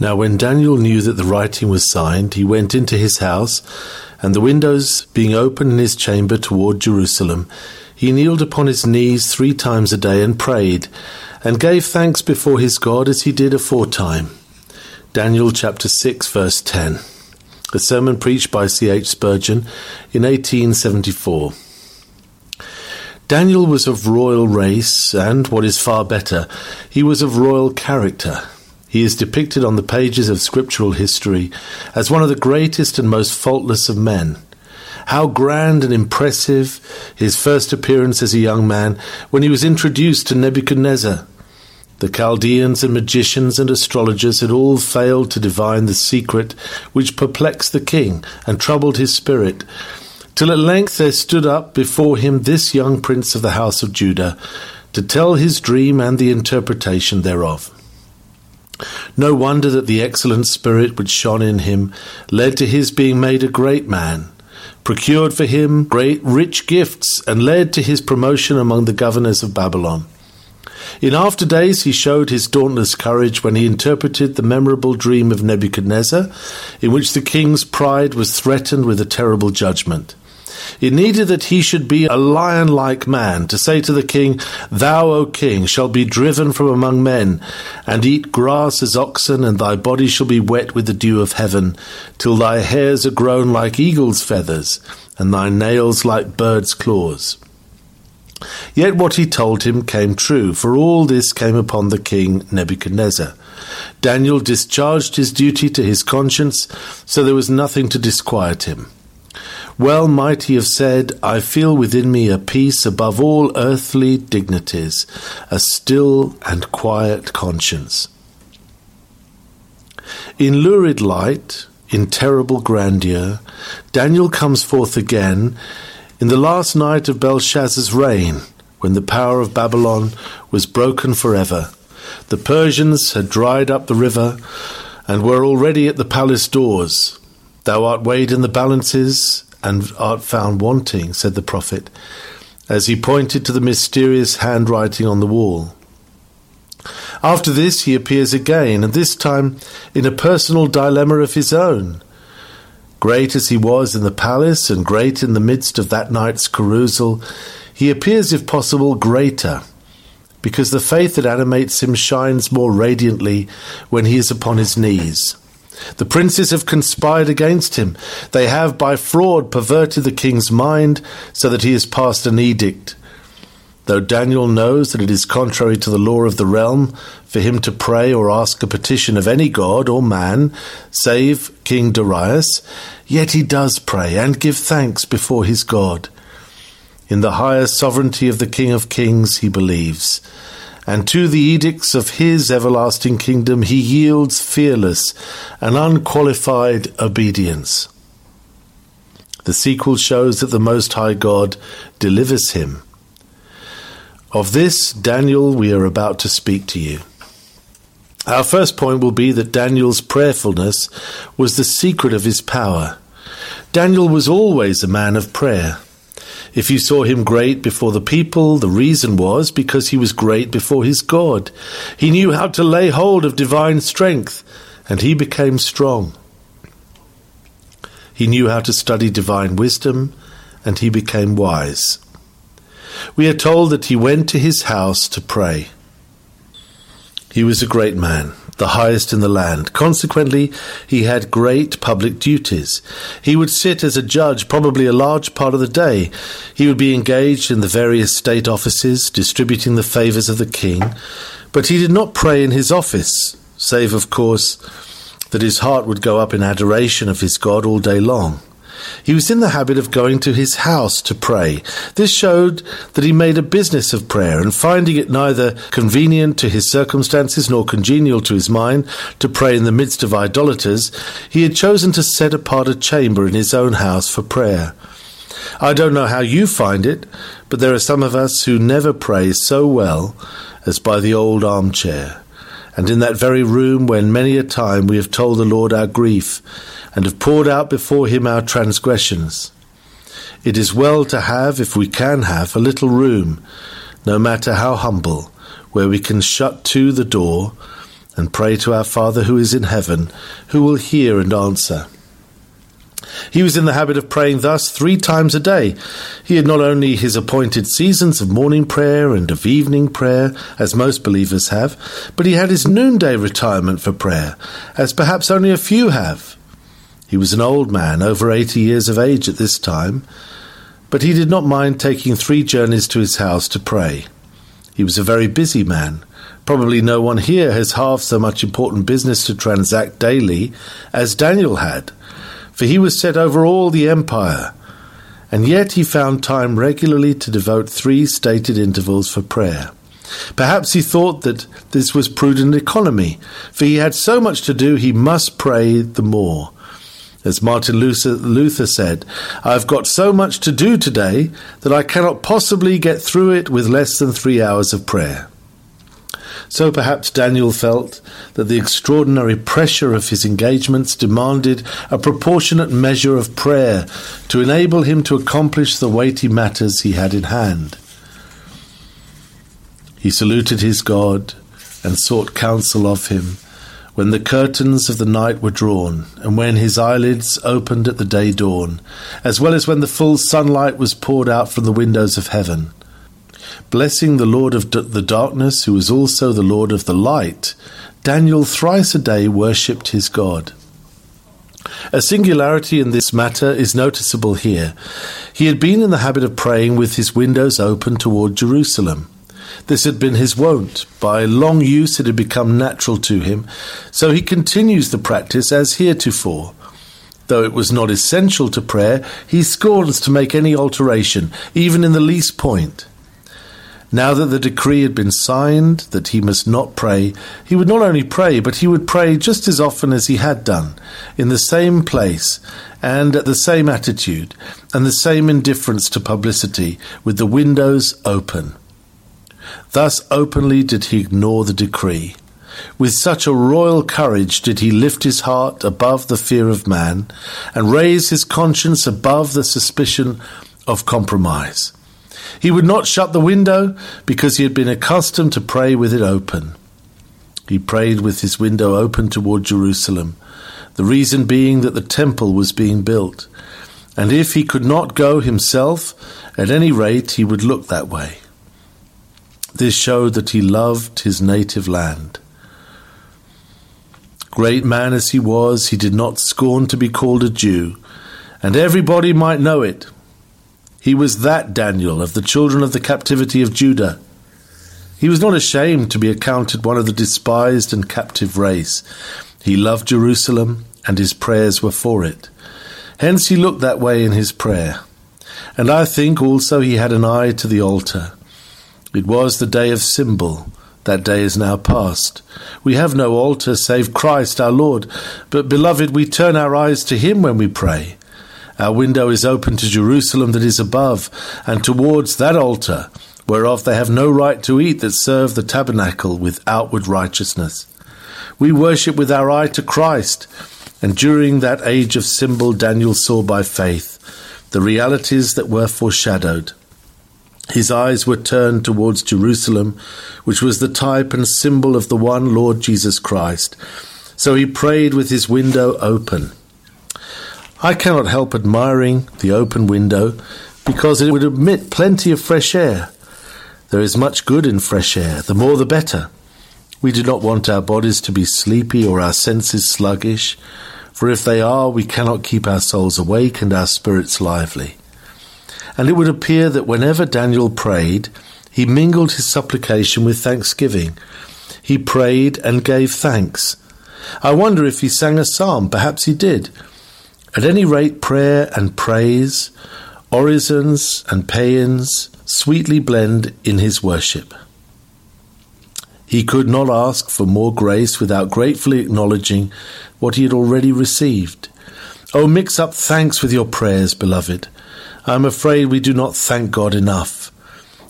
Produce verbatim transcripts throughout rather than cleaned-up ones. Now when Daniel knew that the writing was signed, he went into his house, and the windows being open in his chamber toward Jerusalem, he kneeled upon his knees three times a day and prayed, and gave thanks before his God as he did aforetime. Daniel chapter six, verse ten. A sermon preached by C. H. Spurgeon in eighteen seventy-four. Daniel was of royal race, and, what is far better, he was of royal character. He is depicted on the pages of scriptural history as one of the greatest and most faultless of men. How grand and impressive his first appearance as a young man when he was introduced to Nebuchadnezzar. The Chaldeans and magicians and astrologers had all failed to divine the secret which perplexed the king and troubled his spirit, till at length there stood up before him this young prince of the house of Judah, to tell his dream and the interpretation thereof. No wonder that the excellent spirit which shone in him led to his being made a great man, procured for him great rich gifts, and led to his promotion among the governors of Babylon. In after days he showed his dauntless courage when he interpreted the memorable dream of Nebuchadnezzar, in which the king's pride was threatened with a terrible judgment. It needed that he should be a lion-like man to say to the king, "Thou, O king, shalt be driven from among men, and eat grass as oxen, and thy body shall be wet with the dew of heaven, till thy hairs are grown like eagles' feathers, and thy nails like birds' claws." Yet what he told him came true, for all this came upon the king Nebuchadnezzar. Daniel discharged his duty to his conscience, so there was nothing to disquiet him. Well might he have said, "I feel within me a peace above all earthly dignities, a still and quiet conscience." In lurid light, in terrible grandeur, Daniel comes forth again in the last night of Belshazzar's reign, when the power of Babylon was broken forever. The Persians had dried up the river and were already at the palace doors. "Thou art weighed in the balances and art found wanting," said the prophet, as he pointed to the mysterious handwriting on the wall. After this he appears again, and this time in a personal dilemma of his own. Great as he was in the palace, and great in the midst of that night's carousal, he appears, if possible, greater, because the faith that animates him shines more radiantly when he is upon his knees. The princes have conspired against him. They have by fraud perverted the king's mind, so that he has passed an edict. Though Daniel knows that it is contrary to the law of the realm for him to pray or ask a petition of any god or man, save King Darius, yet he does pray and give thanks before his God. In the higher sovereignty of the King of Kings he believes, and to the edicts of his everlasting kingdom he yields fearless and unqualified obedience. The sequel shows that the Most High God delivers him. Of this, Daniel, we are about to speak to you. Our first point will be that Daniel's prayerfulness was the secret of his power. Daniel was always a man of prayer. If you saw him great before the people, the reason was because he was great before his God. He knew how to lay hold of divine strength, and he became strong. He knew how to study divine wisdom, and he became wise. We are told that he went to his house to pray. He was a great man, the highest in the land. Consequently, he had great public duties. He would sit as a judge probably a large part of the day. He would be engaged in the various state offices, distributing the favors of the king. But he did not pray in his office, save, of course, that his heart would go up in adoration of his God all day long. He was in the habit of going to his house to pray. This showed that he made a business of prayer, and finding it neither convenient to his circumstances nor congenial to his mind to pray in the midst of idolaters, he had chosen to set apart a chamber in his own house for prayer. I don't know how you find it, but there are some of us who never pray so well as by the old armchair, and in that very room when many a time we have told the Lord our grief, and have poured out before him our transgressions. It is well to have, if we can have, a little room, no matter how humble, where we can shut to the door, and pray to our Father who is in heaven, who will hear and answer. He was in the habit of praying thus three times a day. He had not only his appointed seasons of morning prayer and of evening prayer, as most believers have, but he had his noonday retirement for prayer, as perhaps only a few have. He was an old man, over eighty years of age at this time, but he did not mind taking three journeys to his house to pray. He was a very busy man. Probably no one here has half so much important business to transact daily as Daniel had, for he was set over all the empire, and yet he found time regularly to devote three stated intervals for prayer. Perhaps he thought that this was prudent economy, for he had so much to do he must pray the more. As Martin Luther, Luther said, "I have got so much to do today that I cannot possibly get through it with less than three hours of prayer." So perhaps Daniel felt that the extraordinary pressure of his engagements demanded a proportionate measure of prayer to enable him to accomplish the weighty matters he had in hand. He saluted his God and sought counsel of him when the curtains of the night were drawn, and when his eyelids opened at the day dawn, as well as when the full sunlight was poured out from the windows of heaven. Blessing the Lord of d- the darkness, who is also the Lord of the light, Daniel thrice a day worshipped his God. A singularity in this matter is noticeable here. He had been in the habit of praying with his windows open toward Jerusalem. This had been his wont. By long use it had become natural to him, so he continues the practice as heretofore. Though it was not essential to prayer, he scorns to make any alteration, even in the least point. Now that the decree had been signed that he must not pray, he would not only pray, but he would pray just as often as he had done, in the same place and at the same attitude and the same indifference to publicity, with the windows open. Thus openly did he ignore the decree. With such a royal courage did he lift his heart above the fear of man and raise his conscience above the suspicion of compromise. He would not shut the window because he had been accustomed to pray with it open. He prayed with his window open toward Jerusalem, the reason being that the temple was being built, and if he could not go himself, at any rate he would look that way. This showed that he loved his native land. Great man as he was, he did not scorn to be called a Jew, and everybody might know it. He was that Daniel of the children of the captivity of Judah. He was not ashamed to be accounted one of the despised and captive race. He loved Jerusalem, and his prayers were for it. Hence he looked that way in his prayer. And I think also he had an eye to the altar. It was the day of symbol. That day is now past. We have no altar save Christ our Lord. But, beloved, we turn our eyes to him when we pray. Our window is open to Jerusalem that is above, and towards that altar, whereof they have no right to eat that serve the tabernacle with outward righteousness. We worship with our eye to Christ, and during that age of symbol Daniel saw by faith the realities that were foreshadowed. His eyes were turned towards Jerusalem, which was the type and symbol of the one Lord Jesus Christ. So he prayed with his window open. I cannot help admiring the open window because it would admit plenty of fresh air. There is much good in fresh air, the more the better. We do not want our bodies to be sleepy or our senses sluggish, for if they are, we cannot keep our souls awake and our spirits lively. And it would appear that whenever Daniel prayed, he mingled his supplication with thanksgiving. He prayed and gave thanks. I wonder if he sang a psalm. Perhaps he did. At any rate, prayer and praise, orisons and paeans, sweetly blend in his worship. He could not ask for more grace without gratefully acknowledging what he had already received. Oh, mix up thanks with your prayers, beloved. I am afraid we do not thank God enough.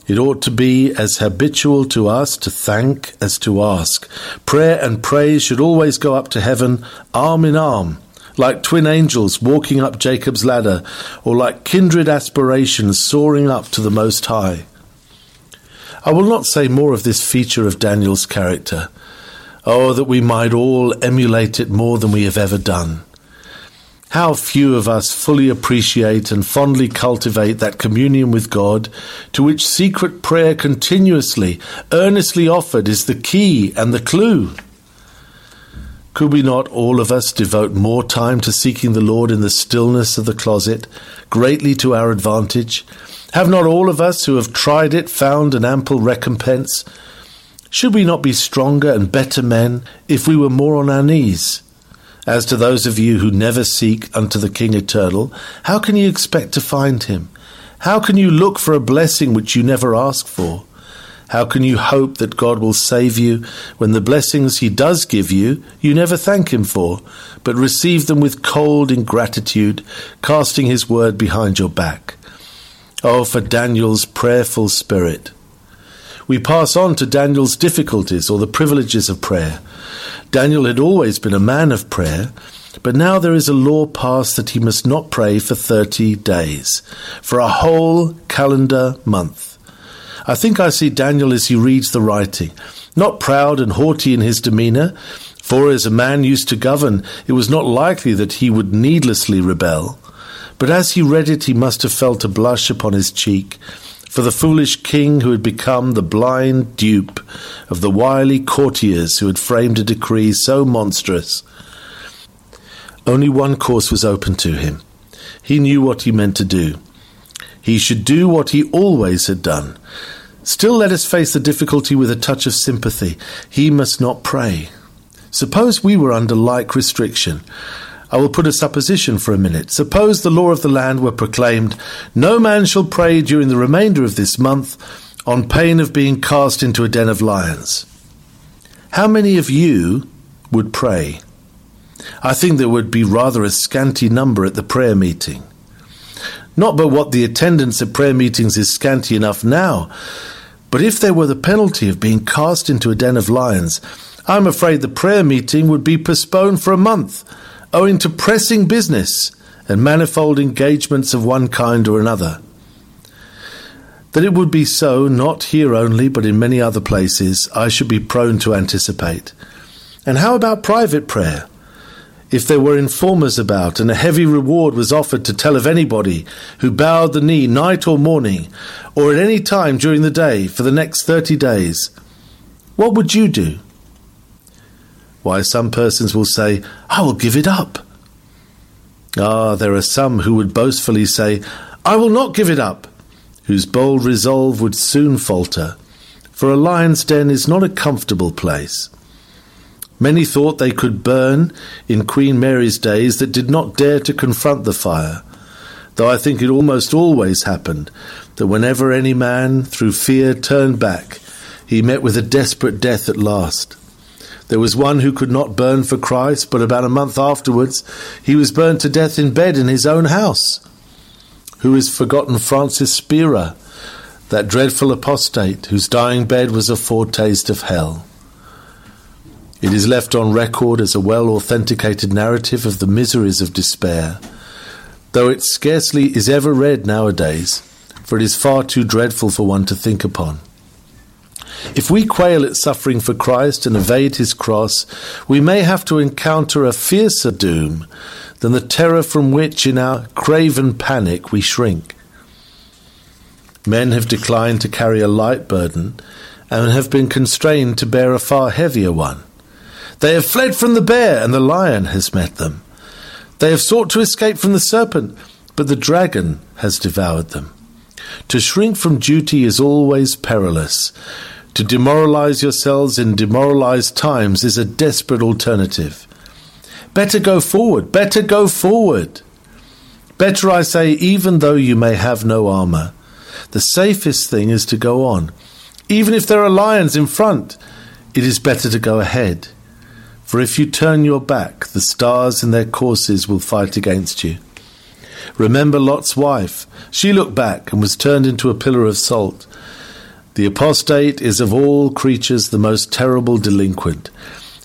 It ought to be as habitual to us to thank as to ask. Prayer and praise should always go up to heaven, arm in arm, like twin angels walking up Jacob's ladder, or like kindred aspirations soaring up to the Most High. I will not say more of this feature of Daniel's character. Oh, that we might all emulate it more than we have ever done. How few of us fully appreciate and fondly cultivate that communion with God to which secret prayer continuously, earnestly offered is the key and the clue. Could we not all of us devote more time to seeking the Lord in the stillness of the closet, greatly to our advantage? Have not all of us who have tried it found an ample recompense? Should we not be stronger and better men if we were more on our knees? As to those of you who never seek unto the King eternal, how can you expect to find him? How can you look for a blessing which you never ask for? How can you hope that God will save you when the blessings he does give you, you never thank him for, but receive them with cold ingratitude, casting his word behind your back? Oh, for Daniel's prayerful spirit! We pass on to Daniel's difficulties or the privileges of prayer. Daniel had always been a man of prayer, but now there is a law passed that he must not pray for thirty days, for a whole calendar month. I think I see Daniel as he reads the writing, not proud and haughty in his demeanour, for as a man used to govern, it was not likely that he would needlessly rebel. But as he read it, he must have felt a blush upon his cheek, for the foolish king who had become the blind dupe of the wily courtiers who had framed a decree so monstrous. Only one course was open to him. He knew what he meant to do. He should do what he always had done. Still, let us face the difficulty with a touch of sympathy. He must not pray. Suppose we were under like restriction. I will put a supposition for a minute. Suppose the law of the land were proclaimed, "No man shall pray during the remainder of this month," on pain of being cast into a den of lions. How many of you would pray? I think there would be rather a scanty number at the prayer meeting. Not but what the attendance at prayer meetings is scanty enough now, but if there were the penalty of being cast into a den of lions, I'm afraid the prayer meeting would be postponed for a month, owing to pressing business and manifold engagements of one kind or another. That it would be so, not here only, but in many other places, I should be prone to anticipate. And how about private prayer? If there were informers about, and a heavy reward was offered to tell of anybody who bowed the knee night or morning, or at any time during the day for the next thirty days, what would you do? Why, some persons will say, "I will give it up." Ah, there are some who would boastfully say, "I will not give it up," whose bold resolve would soon falter, for a lion's den is not a comfortable place. Many thought they could burn in Queen Mary's days that did not dare to confront the fire, though I think it almost always happened that whenever any man, through fear, turned back, he met with a desperate death at last. There was one who could not burn for Christ, but about a month afterwards he was burned to death in bed in his own house. Who has forgotten Francis Spira, that dreadful apostate whose dying bed was a foretaste of hell? It is left on record as a well-authenticated narrative of the miseries of despair, though it scarcely is ever read nowadays, for it is far too dreadful for one to think upon. If we quail at suffering for Christ and evade his cross, we may have to encounter a fiercer doom than the terror from which in our craven panic we shrink. Men have declined to carry a light burden and have been constrained to bear a far heavier one. They have fled from the bear, and the lion has met them. They have sought to escape from the serpent, but the dragon has devoured them. To shrink from duty is always perilous. To demoralize yourselves in demoralized times is a desperate alternative. Better go forward, better go forward. Better, I say, even though you may have no armor. The safest thing is to go on. Even if there are lions in front, it is better to go ahead. For if you turn your back, the stars in their courses will fight against you. Remember Lot's wife. She looked back and was turned into a pillar of salt. The apostate is of all creatures the most terrible delinquent.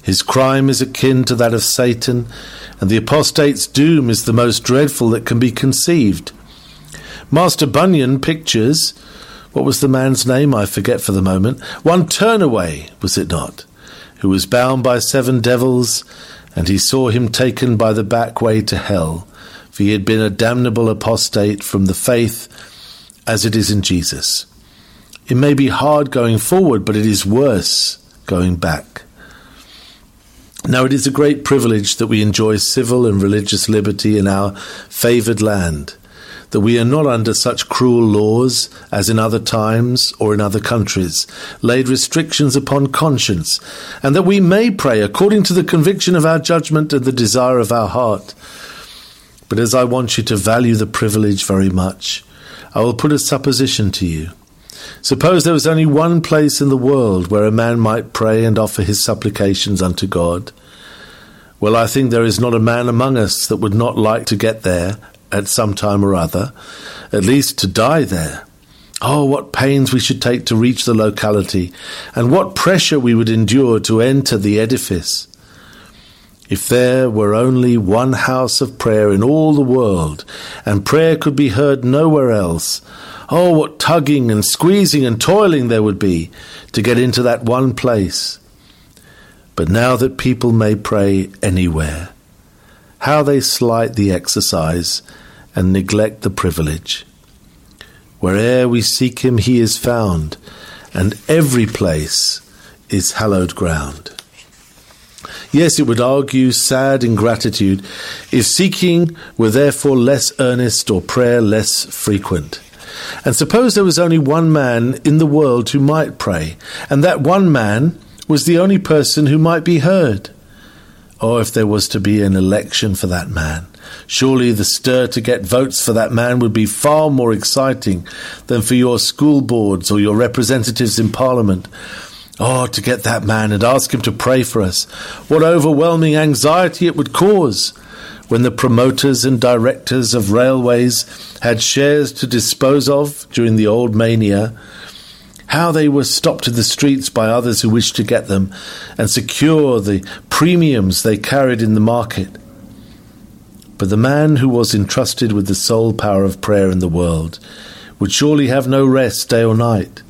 His crime is akin to that of Satan, and the apostate's doom is the most dreadful that can be conceived. Master Bunyan pictures, what was the man's name? I forget for the moment. One turnaway, was it not? who was bound by seven devils, and he saw him taken by the back way to hell, for he had been a damnable apostate from the faith as it is in Jesus. It may be hard going forward, but it is worse going back. Now it is a great privilege that we enjoy civil and religious liberty in our favoured land, that we are not under such cruel laws as in other times or in other countries, laid restrictions upon conscience, and that we may pray according to the conviction of our judgment and the desire of our heart. But as I want you to value the privilege very much, I will put a supposition to you. Suppose there was only one place in the world where a man might pray and offer his supplications unto God. Well, I think there is not a man among us that would not like to get there at some time or other, at least to die there. Oh, what pains we should take to reach the locality, and what pressure we would endure to enter the edifice. If there were only one house of prayer in all the world, and prayer could be heard nowhere else, oh, what tugging and squeezing and toiling there would be to get into that one place. But now that people may pray anywhere, how they slight the exercise and neglect the privilege. Where'er we seek him, he is found, and every place is hallowed ground. Yes, it would argue sad ingratitude if seeking were therefore less earnest or prayer less frequent. And suppose there was only one man in the world who might pray, and that one man was the only person who might be heard. Or oh, if there was to be an election for that man, surely the stir to get votes for that man would be far more exciting than for your school boards or your representatives in Parliament. Oh, to get that man and ask him to pray for us, what overwhelming anxiety it would cause! When the promoters and directors of railways had shares to dispose of during the old mania, how they were stopped in the streets by others who wished to get them and secure the premiums they carried in the market. But the man who was entrusted with the sole power of prayer in the world would surely have no rest day or night.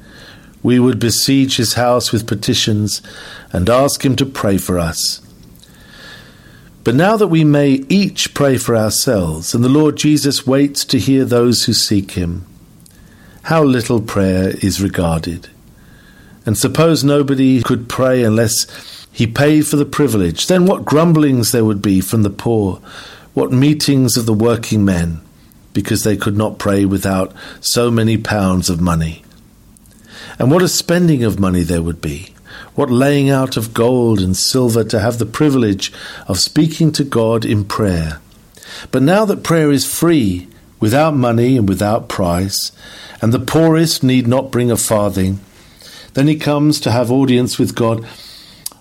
We would besiege his house with petitions and ask him to pray for us. But now that we may each pray for ourselves, and the Lord Jesus waits to hear those who seek him, how little prayer is regarded. And suppose nobody could pray unless he paid for the privilege, then what grumblings there would be from the poor, what meetings of the working men, because they could not pray without so many pounds of money. And what a spending of money there would be. What laying out of gold and silver to have the privilege of speaking to God in prayer. But now that prayer is free, without money and without price, and the poorest need not bring a farthing, then he comes to have audience with God.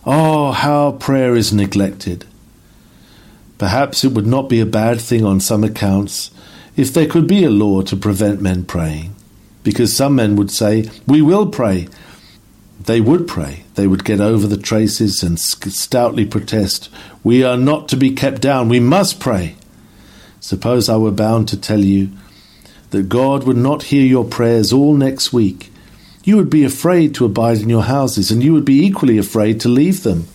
Oh, how prayer is neglected! Perhaps it would not be a bad thing on some accounts if there could be a law to prevent men praying, because some men would say, "We will pray." They would pray, they would get over the traces and stoutly protest, "We are not to be kept down, we must pray." Suppose I were bound to tell you that God would not hear your prayers all next week. You would be afraid to abide in your houses, and you would be equally afraid to leave them.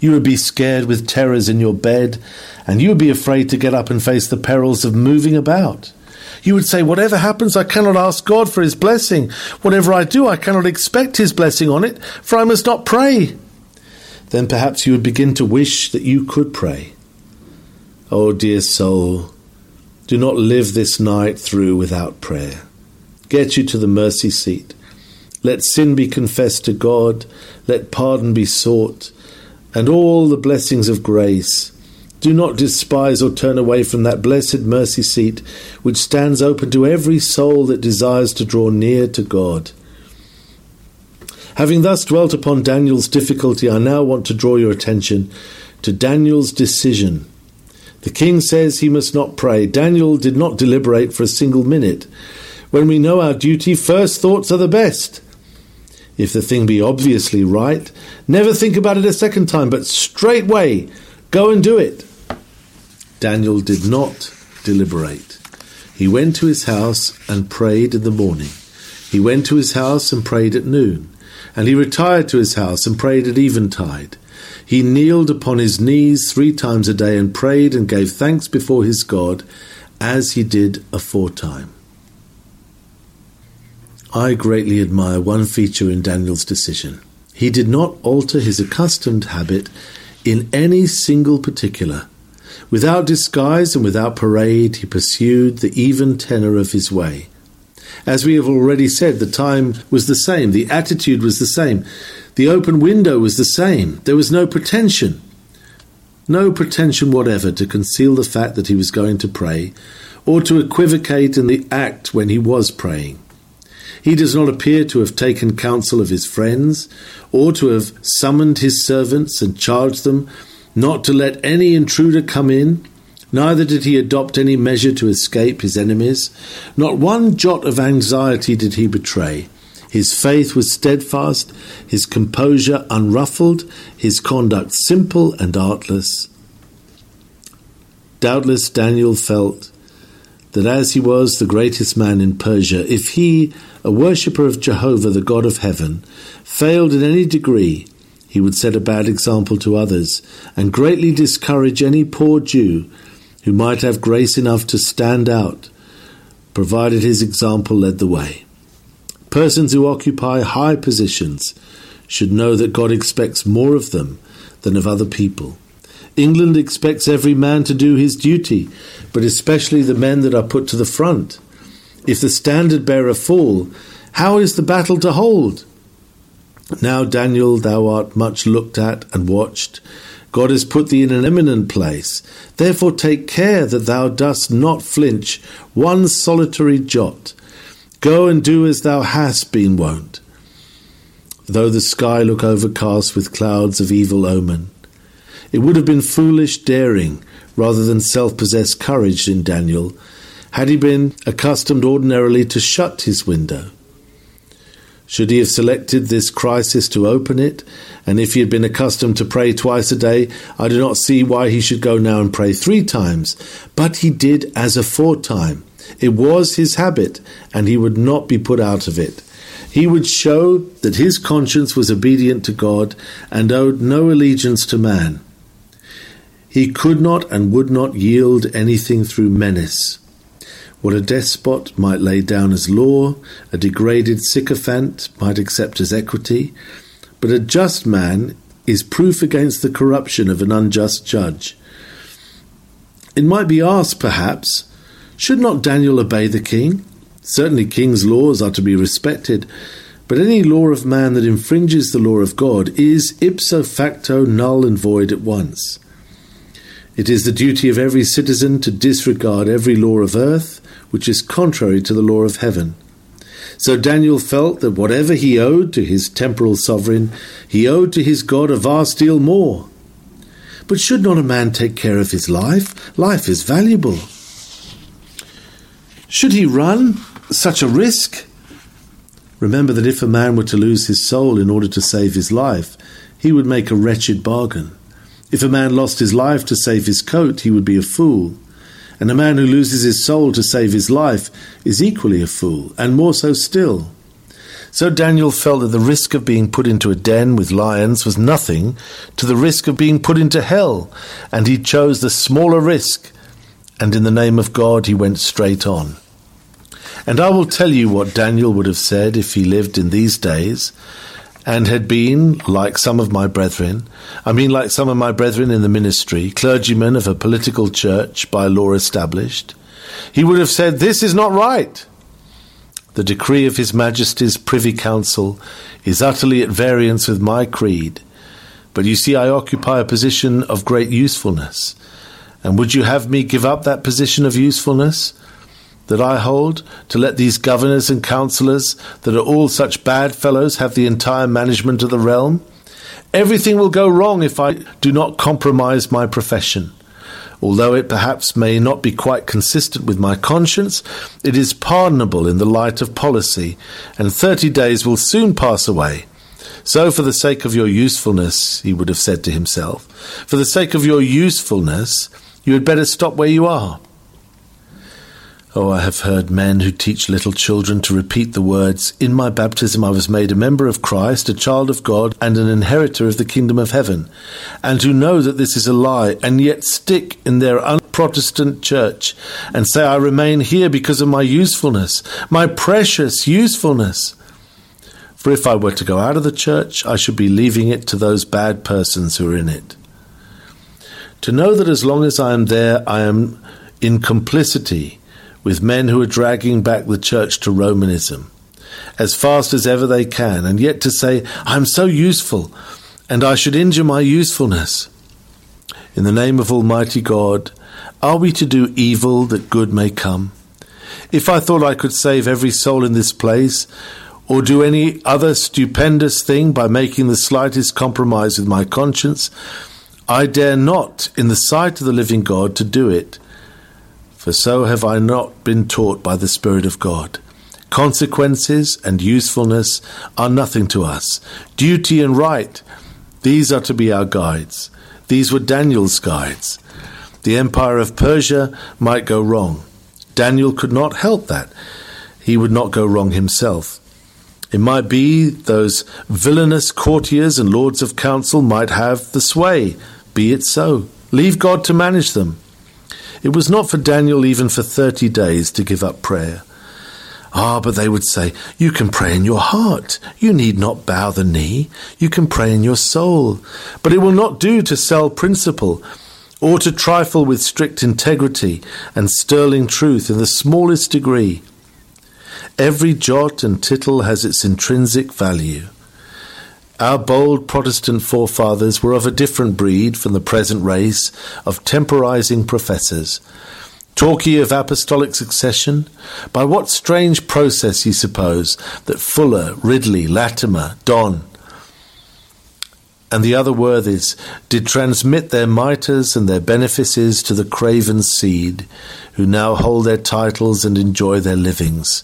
You would be scared with terrors in your bed, and you would be afraid to get up and face the perils of moving about. You would say, "Whatever happens, I cannot ask God for his blessing. Whatever I do, I cannot expect his blessing on it, for I must not pray." Then perhaps you would begin to wish that you could pray. Oh, dear soul, do not live this night through without prayer. Get you to the mercy seat. Let sin be confessed to God. Let pardon be sought, and all the blessings of grace. Do not despise or turn away from that blessed mercy seat which stands open to every soul that desires to draw near to God. Having thus dwelt upon Daniel's difficulty, I now want to draw your attention to Daniel's decision. The king says he must not pray. Daniel did not deliberate for a single minute. When we know our duty, first thoughts are the best. If the thing be obviously right, never think about it a second time, but straightway go and do it. Daniel did not deliberate. He went to his house and prayed in the morning. He went to his house and prayed at noon. and he retired to his house and prayed at eventide. He kneeled upon his knees three times a day and prayed and gave thanks before his God, as he did aforetime. I greatly admire one feature in Daniel's decision. He did not alter his accustomed habit in any single particular. Without disguise and without parade, he pursued the even tenor of his way. As we have already said, the time was the same, the attitude was the same, the open window was the same. There was no pretension, no pretension whatever to conceal the fact that he was going to pray, or to equivocate in the act when he was praying. He does not appear to have taken counsel of his friends, or to have summoned his servants and charged them not to let any intruder come in. Neither did he adopt any measure to escape his enemies. Not one jot of anxiety did he betray. His faith was steadfast, his composure unruffled, his conduct simple and artless. Doubtless Daniel felt that as he was the greatest man in Persia, if he, a worshipper of Jehovah, the God of heaven, failed in any degree, he would set a bad example to others, and greatly discourage any poor Jew who might have grace enough to stand out, provided his example led the way. Persons who occupy high positions should know that God expects more of them than of other people. England expects every man to do his duty, but especially the men that are put to the front. If the standard-bearer fall, how is the battle to hold? Now, Daniel, thou art much looked at and watched. God has put thee in an eminent place. Therefore take care that thou dost not flinch one solitary jot. Go and do as thou hast been wont, though the sky look overcast with clouds of evil omen. It would have been foolish daring rather than self-possessed courage in Daniel, had he been accustomed ordinarily to shut his window. Should he have selected this crisis to open it, and if he had been accustomed to pray twice a day, I do not see why he should go now and pray three times. But he did as aforetime. It was his habit, and he would not be put out of it. He would show that his conscience was obedient to God and owed no allegiance to man. He could not and would not yield anything through menace. What a despot might lay down as law, a degraded sycophant might accept as equity, but a just man is proof against the corruption of an unjust judge. It might be asked, perhaps, should not Daniel obey the king? Certainly king's laws are to be respected, but any law of man that infringes the law of God is ipso facto null and void at once. It is the duty of every citizen to disregard every law of earth, which is contrary to the law of heaven. So Daniel felt that whatever he owed to his temporal sovereign, he owed to his God a vast deal more. But should not a man take care of his life? Life is valuable. Should he run such a risk? Remember that if a man were to lose his soul in order to save his life, he would make a wretched bargain. If a man lost his life to save his coat, he would be a fool. And a man who loses his soul to save his life is equally a fool, and more so still. So Daniel felt that the risk of being put into a den with lions was nothing to the risk of being put into hell, and he chose the smaller risk, and in the name of God he went straight on. And I will tell you what Daniel would have said if he lived in these days, and had been, like some of my brethren, I mean like some of my brethren in the ministry, clergymen of a political church by law established, he would have said, this is not right. The decree of His Majesty's Privy Council is utterly at variance with my creed. But you see, I occupy a position of great usefulness. And would you have me give up that position of usefulness that I hold, to let these governors and councillors that are all such bad fellows have the entire management of the realm? Everything will go wrong if I do not compromise my profession. Although it perhaps may not be quite consistent with my conscience, it is pardonable in the light of policy, and thirty days will soon pass away. So for the sake of your usefulness, he would have said to himself, for the sake of your usefulness, you had better stop where you are. Oh, I have heard men who teach little children to repeat the words, "In my baptism I was made a member of Christ, a child of God, and an inheritor of the kingdom of heaven," and who know that this is a lie, and yet stick in their un-Protestant church and say, "I remain here because of my usefulness, my precious usefulness. For if I were to go out of the church, I should be leaving it to those bad persons who are in it." To know that as long as I am there, I am in complicity with men who are dragging back the church to Romanism as fast as ever they can, and yet to say, "I'm so useful, and I should injure my usefulness." In the name of Almighty God, are we to do evil that good may come? If I thought I could save every soul in this place, or do any other stupendous thing by making the slightest compromise with my conscience, I dare not, in the sight of the living God, to do it. For so have I not been taught by the Spirit of God. Consequences and usefulness are nothing to us. Duty and right, these are to be our guides. These were Daniel's guides. The empire of Persia might go wrong. Daniel could not help that. He would not go wrong himself. It might be those villainous courtiers and lords of council might have the sway. Be it so. Leave God to manage them. It was not for Daniel even for thirty days to give up prayer. Ah, but they would say, "You can pray in your heart. You need not bow the knee. You can pray in your soul." But it will not do to sell principle or to trifle with strict integrity and sterling truth in the smallest degree. Every jot and tittle has its intrinsic value. Our bold Protestant forefathers were of a different breed from the present race of temporizing professors. Talk ye of apostolic succession? By what strange process, ye suppose, that Fuller, Ridley, Latimer, Donne, and the other worthies did transmit their mitres and their benefices to the craven seed, who now hold their titles and enjoy their livings?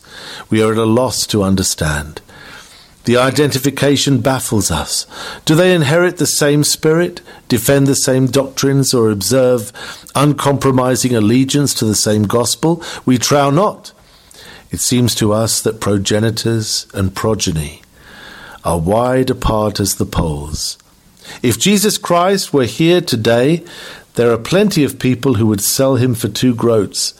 We are at a loss to understand. The identification baffles us. Do they inherit the same spirit, defend the same doctrines, or observe uncompromising allegiance to the same gospel? We trow not. It seems to us that progenitors and progeny are wide apart as the poles. If Jesus Christ were here today, there are plenty of people who would sell him for two groats.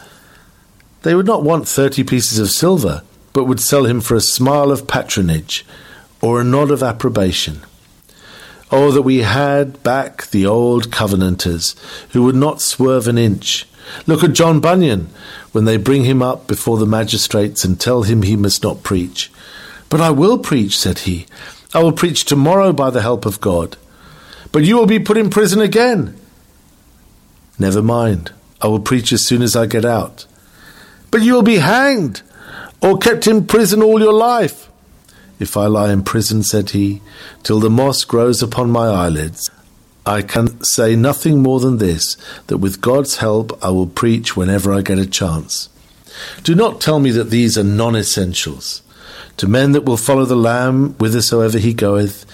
They would not want thirty pieces of silver, but would sell him for a smile of patronage or a nod of approbation. Oh, that we had back the old Covenanters who would not swerve an inch. Look at John Bunyan when they bring him up before the magistrates and tell him he must not preach. "But I will preach," said he. "I will preach tomorrow by the help of God." "But you will be put in prison again." "Never mind. I will preach as soon as I get out." "But you will be hanged, or kept in prison all your life." "If I lie in prison," said he, "till the moss grows upon my eyelids, I can say nothing more than this, that with God's help I will preach whenever I get a chance." Do not tell me that these are non-essentials. To men that will follow the Lamb whithersoever he goeth,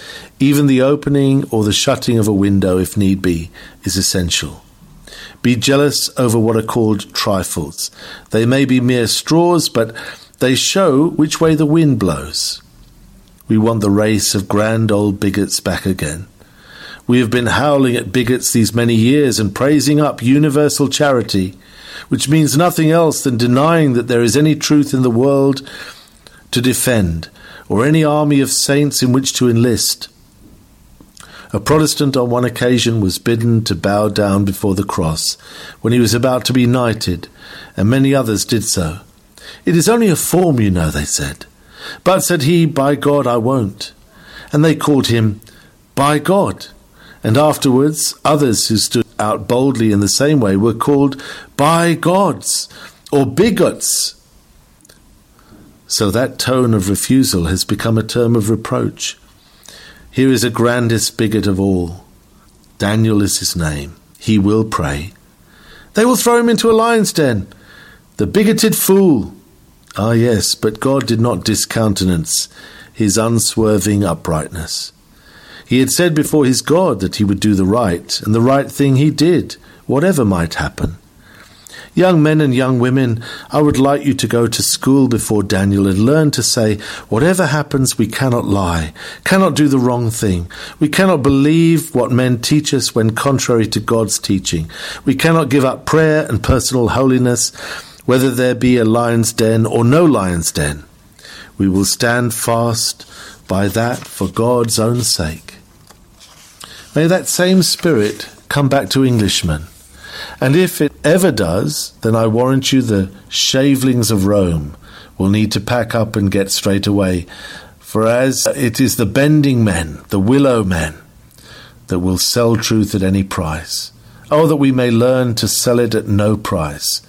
even the opening or the shutting of a window, if need be, is essential. Be jealous over what are called trifles. They may be mere straws, but they show which way the wind blows. We want the race of grand old bigots back again. We have been howling at bigots these many years and praising up universal charity, which means nothing else than denying that there is any truth in the world to defend, or any army of saints in which to enlist. A Protestant on one occasion was bidden to bow down before the cross when he was about to be knighted, and many others did so. "It is only a form, you know," they said. "But," said he, "by God I won't." And they called him "By God." And afterwards others who stood out boldly in the same way were called "By Gods" or "bigots." So that tone of refusal has become a term of reproach. Here is a grandest bigot of all. Daniel is his name. He will pray. "They will throw him into a lion's den. The bigoted fool." Ah, yes, but God did not discountenance his unswerving uprightness. He had said before his God that he would do the right, and the right thing he did, whatever might happen. Young men and young women, I would like you to go to school before Daniel and learn to say, whatever happens, we cannot lie, cannot do the wrong thing. We cannot believe what men teach us when contrary to God's teaching. We cannot give up prayer and personal holiness, whether there be a lion's den or no lion's den. We will stand fast by that for God's own sake. May that same spirit come back to Englishmen. And if it ever does, then I warrant you the shavelings of Rome will need to pack up and get straight away. For as it is the bending men, the willow men, that will sell truth at any price. Oh, that we may learn to sell it at no price,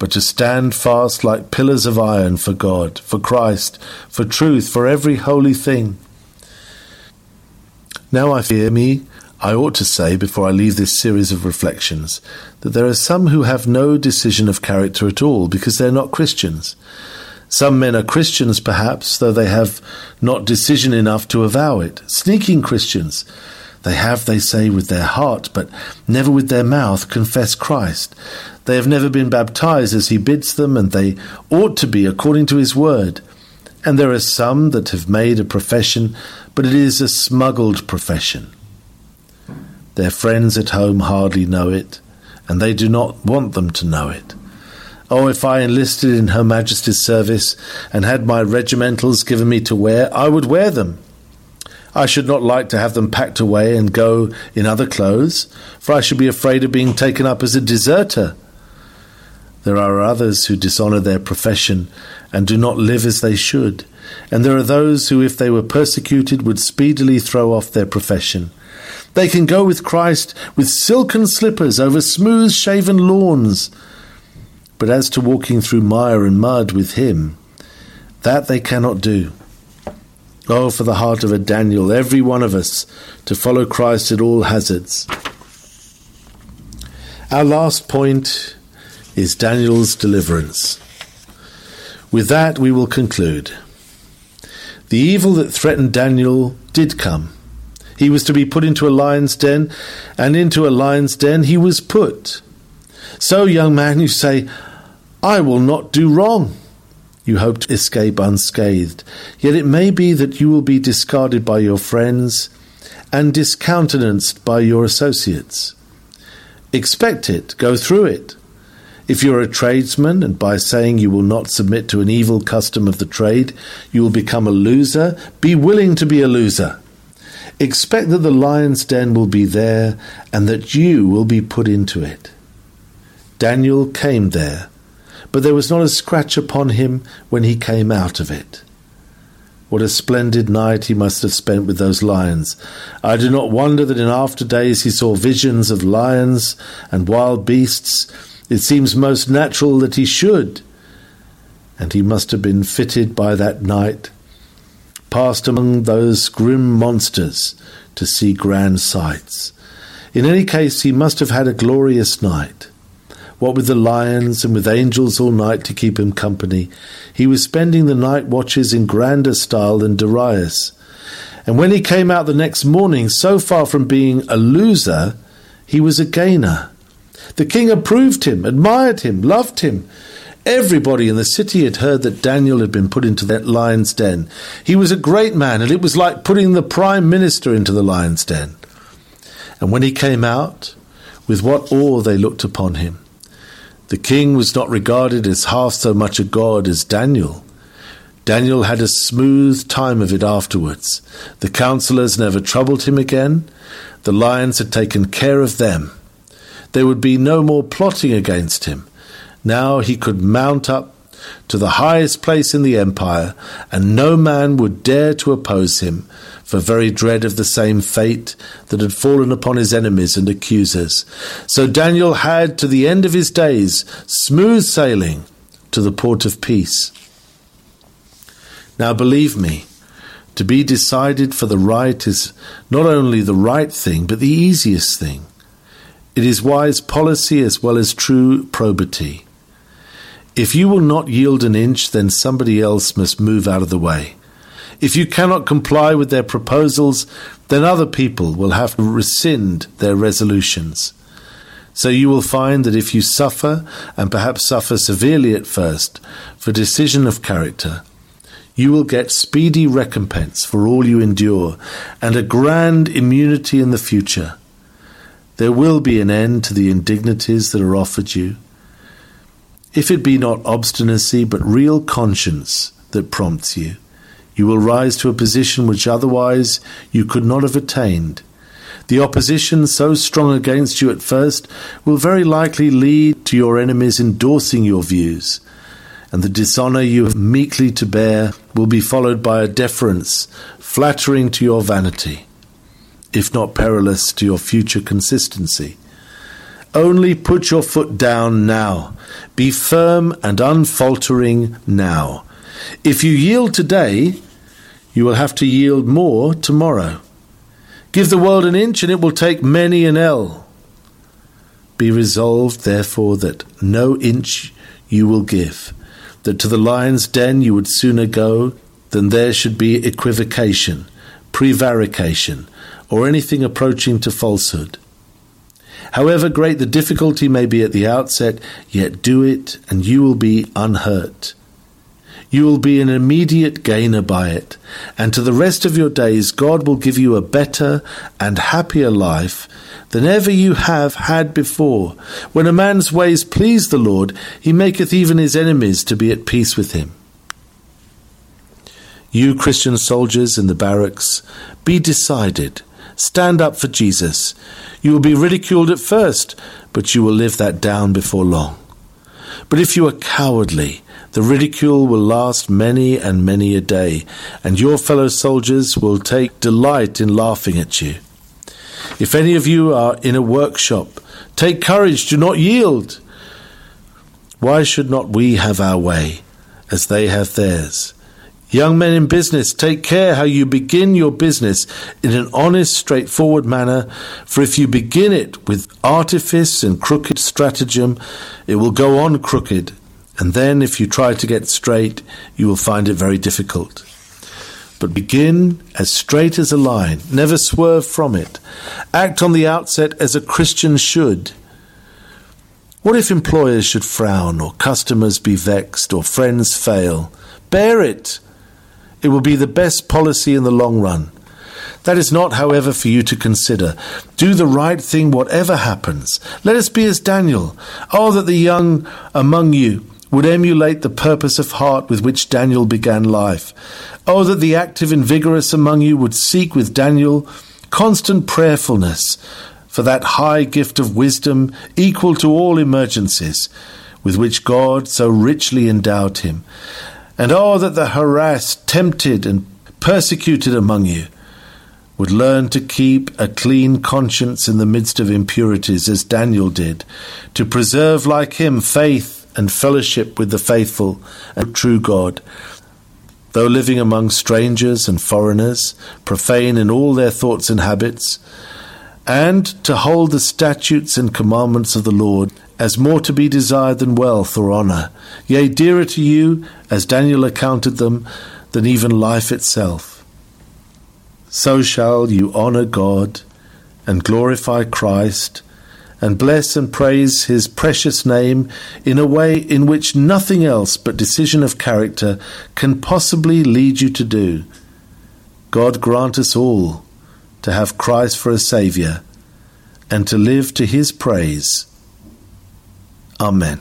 but to stand fast like pillars of iron for God, for Christ, for truth, for every holy thing. Now I fear me, I ought to say, before I leave this series of reflections, that there are some who have no decision of character at all, because they're not Christians. Some men are Christians, perhaps, though they have not decision enough to avow it. Sneaking Christians. They have, they say, with their heart, but never with their mouth, confess Christ. They have never been baptized as he bids them, and they ought to be according to his word. And there are some that have made a profession, but it is a smuggled profession. Their friends at home hardly know it, and they do not want them to know it. Oh, if I enlisted in Her Majesty's service and had my regimentals given me to wear, I would wear them. I should not like to have them packed away and go in other clothes, for I should be afraid of being taken up as a deserter. There are others who dishonour their profession and do not live as they should, and there are those who, if they were persecuted, would speedily throw off their profession. They can go with Christ with silken slippers over smooth shaven lawns. But as to walking through mire and mud with him, that they cannot do. Oh, for the heart of a Daniel, every one of us, to follow Christ at all hazards. Our last point is Daniel's deliverance. With that we will conclude. The evil that threatened Daniel did come. He was to be put into a lion's den, and into a lion's den he was put. So, young man, you say, I will not do wrong. You hope to escape unscathed. Yet it may be that you will be discarded by your friends and discountenanced by your associates. Expect it. Go through it. If you are a tradesman, and by saying you will not submit to an evil custom of the trade, you will become a loser, be willing to be a loser. Expect that the lion's den will be there and that you will be put into it. Daniel came there, but there was not a scratch upon him when he came out of it. What a splendid night he must have spent with those lions. I do not wonder that in after days he saw visions of lions and wild beasts. It seems most natural that he should. And he must have been fitted by that night, passed among those grim monsters to see grand sights. In any case, he must have had a glorious night. What with the lions and with angels all night to keep him company, he was spending the night watches in grander style than Darius. And when he came out the next morning, so far from being a loser, he was a gainer. The king approved him, admired him, loved him. Everybody in the city had heard that Daniel had been put into that lion's den. He was a great man, and it was like putting the prime minister into the lion's den. And when he came out, with what awe they looked upon him. The king was not regarded as half so much a god as Daniel. Daniel had a smooth time of it afterwards. The counselors never troubled him again. The lions had taken care of them. There would be no more plotting against him. Now he could mount up to the highest place in the empire, and no man would dare to oppose him, for very dread of the same fate that had fallen upon his enemies and accusers. So Daniel had, to the end of his days, smooth sailing to the port of peace. Now believe me, to be decided for the right is not only the right thing, but the easiest thing. It is wise policy as well as true probity. If you will not yield an inch, then somebody else must move out of the way. If you cannot comply with their proposals, then other people will have to rescind their resolutions. So you will find that if you suffer, and perhaps suffer severely at first, for decision of character, you will get speedy recompense for all you endure, and a grand immunity in the future. There will be an end to the indignities that are offered you, if it be not obstinacy but real conscience that prompts you. You will rise to a position which otherwise you could not have attained. The opposition so strong against you at first will very likely lead to your enemies endorsing your views, and the dishonour you have meekly to bear will be followed by a deference flattering to your vanity, if not perilous to your future consistency. Only put your foot down now. Be firm and unfaltering now. If you yield today, you will have to yield more tomorrow. Give the world an inch, and it will take many an ell. Be resolved, therefore, that no inch you will give, that to the lion's den you would sooner go than there should be equivocation, prevarication, or anything approaching to falsehood. However great the difficulty may be at the outset, yet do it, and you will be unhurt. You will be an immediate gainer by it, and to the rest of your days God will give you a better and happier life than ever you have had before. When a man's ways please the Lord, he maketh even his enemies to be at peace with him. You Christian soldiers in the barracks, be decided. Stand up for Jesus. You will be ridiculed at first, but you will live that down before long. But if you are cowardly, the ridicule will last many and many a day, and your fellow soldiers will take delight in laughing at you. If any of you are in a workshop, take courage, do not yield. Why should not we have our way, as they have theirs? Young men in business, take care how you begin your business in an honest, straightforward manner, for if you begin it with artifice and crooked stratagem, it will go on crooked, and then if you try to get straight, you will find it very difficult. But begin as straight as a line, never swerve from it. Act on the outset as a Christian should. What if employers should frown, or customers be vexed, or friends fail? Bear it. It will be the best policy in the long run. That is not, however, for you to consider. Do the right thing whatever happens. Let us be as Daniel. Oh, that the young among you would emulate the purpose of heart with which Daniel began life. Oh, that the active and vigorous among you would seek with Daniel constant prayerfulness for that high gift of wisdom equal to all emergencies, with which God so richly endowed him. And oh, that the harassed, tempted, and persecuted among you would learn to keep a clean conscience in the midst of impurities, as Daniel did, to preserve like him faith and fellowship with the faithful and true God. Though living among strangers and foreigners, profane in all their thoughts and habits, and to hold the statutes and commandments of the Lord as more to be desired than wealth or honour, yea, dearer to you, as Daniel accounted them, than even life itself. So shall you honour God, and glorify Christ, and bless and praise his precious name in a way in which nothing else but decision of character can possibly lead you to do. God grant us all to have Christ for a Saviour, and to live to his praise. Amen.